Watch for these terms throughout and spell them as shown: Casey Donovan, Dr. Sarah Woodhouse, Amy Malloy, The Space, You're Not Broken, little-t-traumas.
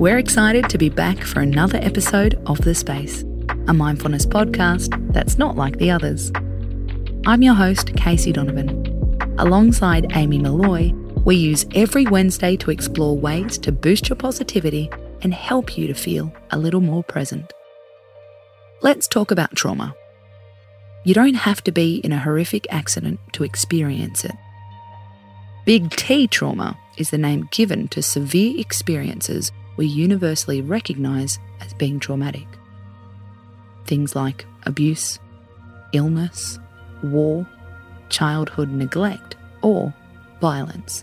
We're excited to be back for another episode of The Space, a mindfulness podcast that's not like the others. I'm your host, Casey Donovan. Alongside Amy Malloy, we use every Wednesday to explore ways to boost your positivity and help you to feel a little more present. Let's talk about trauma. You don't have to be in a horrific accident to experience it. Big T trauma is the name given to severe experiences we universally recognise as being traumatic. Things like abuse, illness, war, childhood neglect, or violence.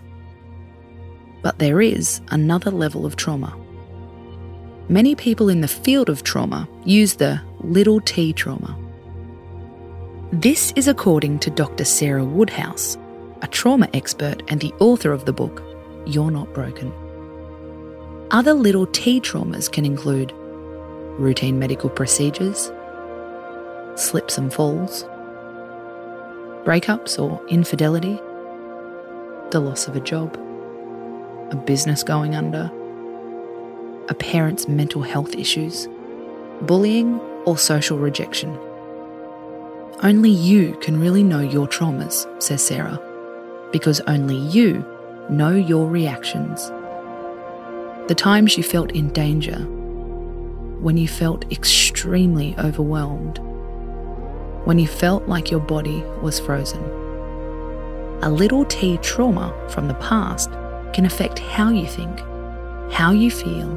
But there is another level of trauma. Many people in the field of trauma use the little T trauma. This is according to Dr. Sarah Woodhouse, a trauma expert and the author of the book, You're Not Broken. Other little T traumas can include routine medical procedures, slips and falls, breakups or infidelity, the loss of a job, a business going under, a parent's mental health issues, bullying or social rejection. Only you can really know your traumas, says Sarah, because only you know your reactions. The times you felt in danger, when you felt extremely overwhelmed, when you felt like your body was frozen. A little T trauma from the past can affect how you think, how you feel,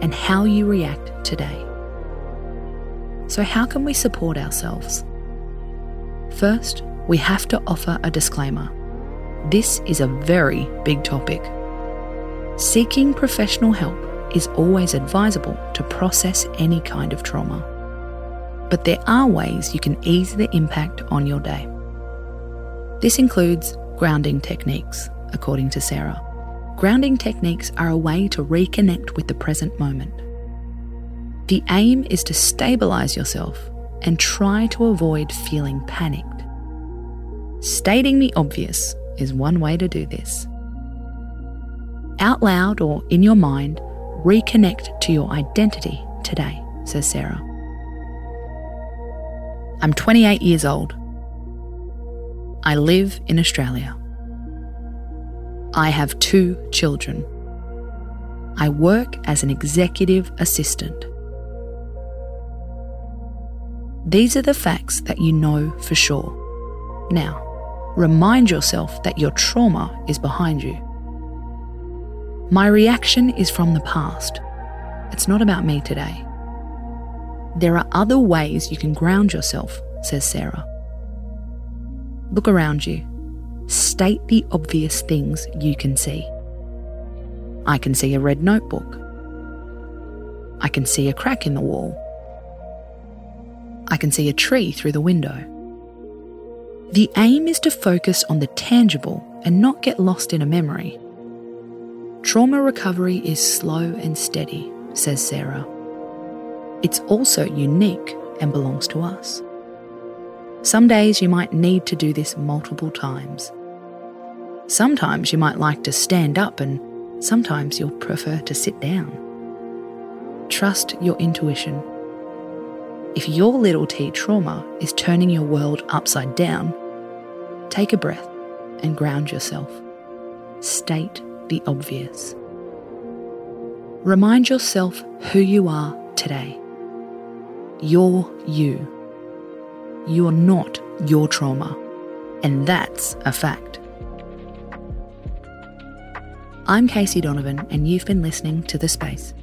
and how you react today. So how can we support ourselves? First, we have to offer a disclaimer. This is a very big topic. Seeking professional help is always advisable to process any kind of trauma. But there are ways you can ease the impact on your day. This includes grounding techniques, according to Sarah. Grounding techniques are a way to reconnect with the present moment. The aim is to stabilise yourself and try to avoid feeling panicked. Stating the obvious is one way to do this. Out loud or in your mind, reconnect to your identity today, says Sarah. I'm 28 years old. I live in Australia. I have 2 children. I work as an executive assistant. These are the facts that you know for sure. Now, remind yourself that your trauma is behind you. My reaction is from the past. It's not about me today. There are other ways you can ground yourself, says Sarah. Look around you. State the obvious things you can see. I can see a red notebook. I can see a crack in the wall. I can see a tree through the window. The aim is to focus on the tangible and not get lost in a memory. Trauma recovery is slow and steady, says Sarah. It's also unique and belongs to us. Some days you might need to do this multiple times. Sometimes you might like to stand up and sometimes you'll prefer to sit down. Trust your intuition. If your little T trauma is turning your world upside down, take a breath and ground yourself. State the obvious. Remind yourself who you are today. You're you. You're not your trauma, and that's a fact. I'm Casey Donovan, and you've been listening to The Space.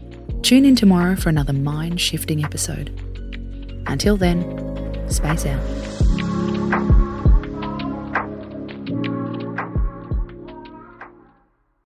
Tune in tomorrow for another mind-shifting episode. Until then, space out.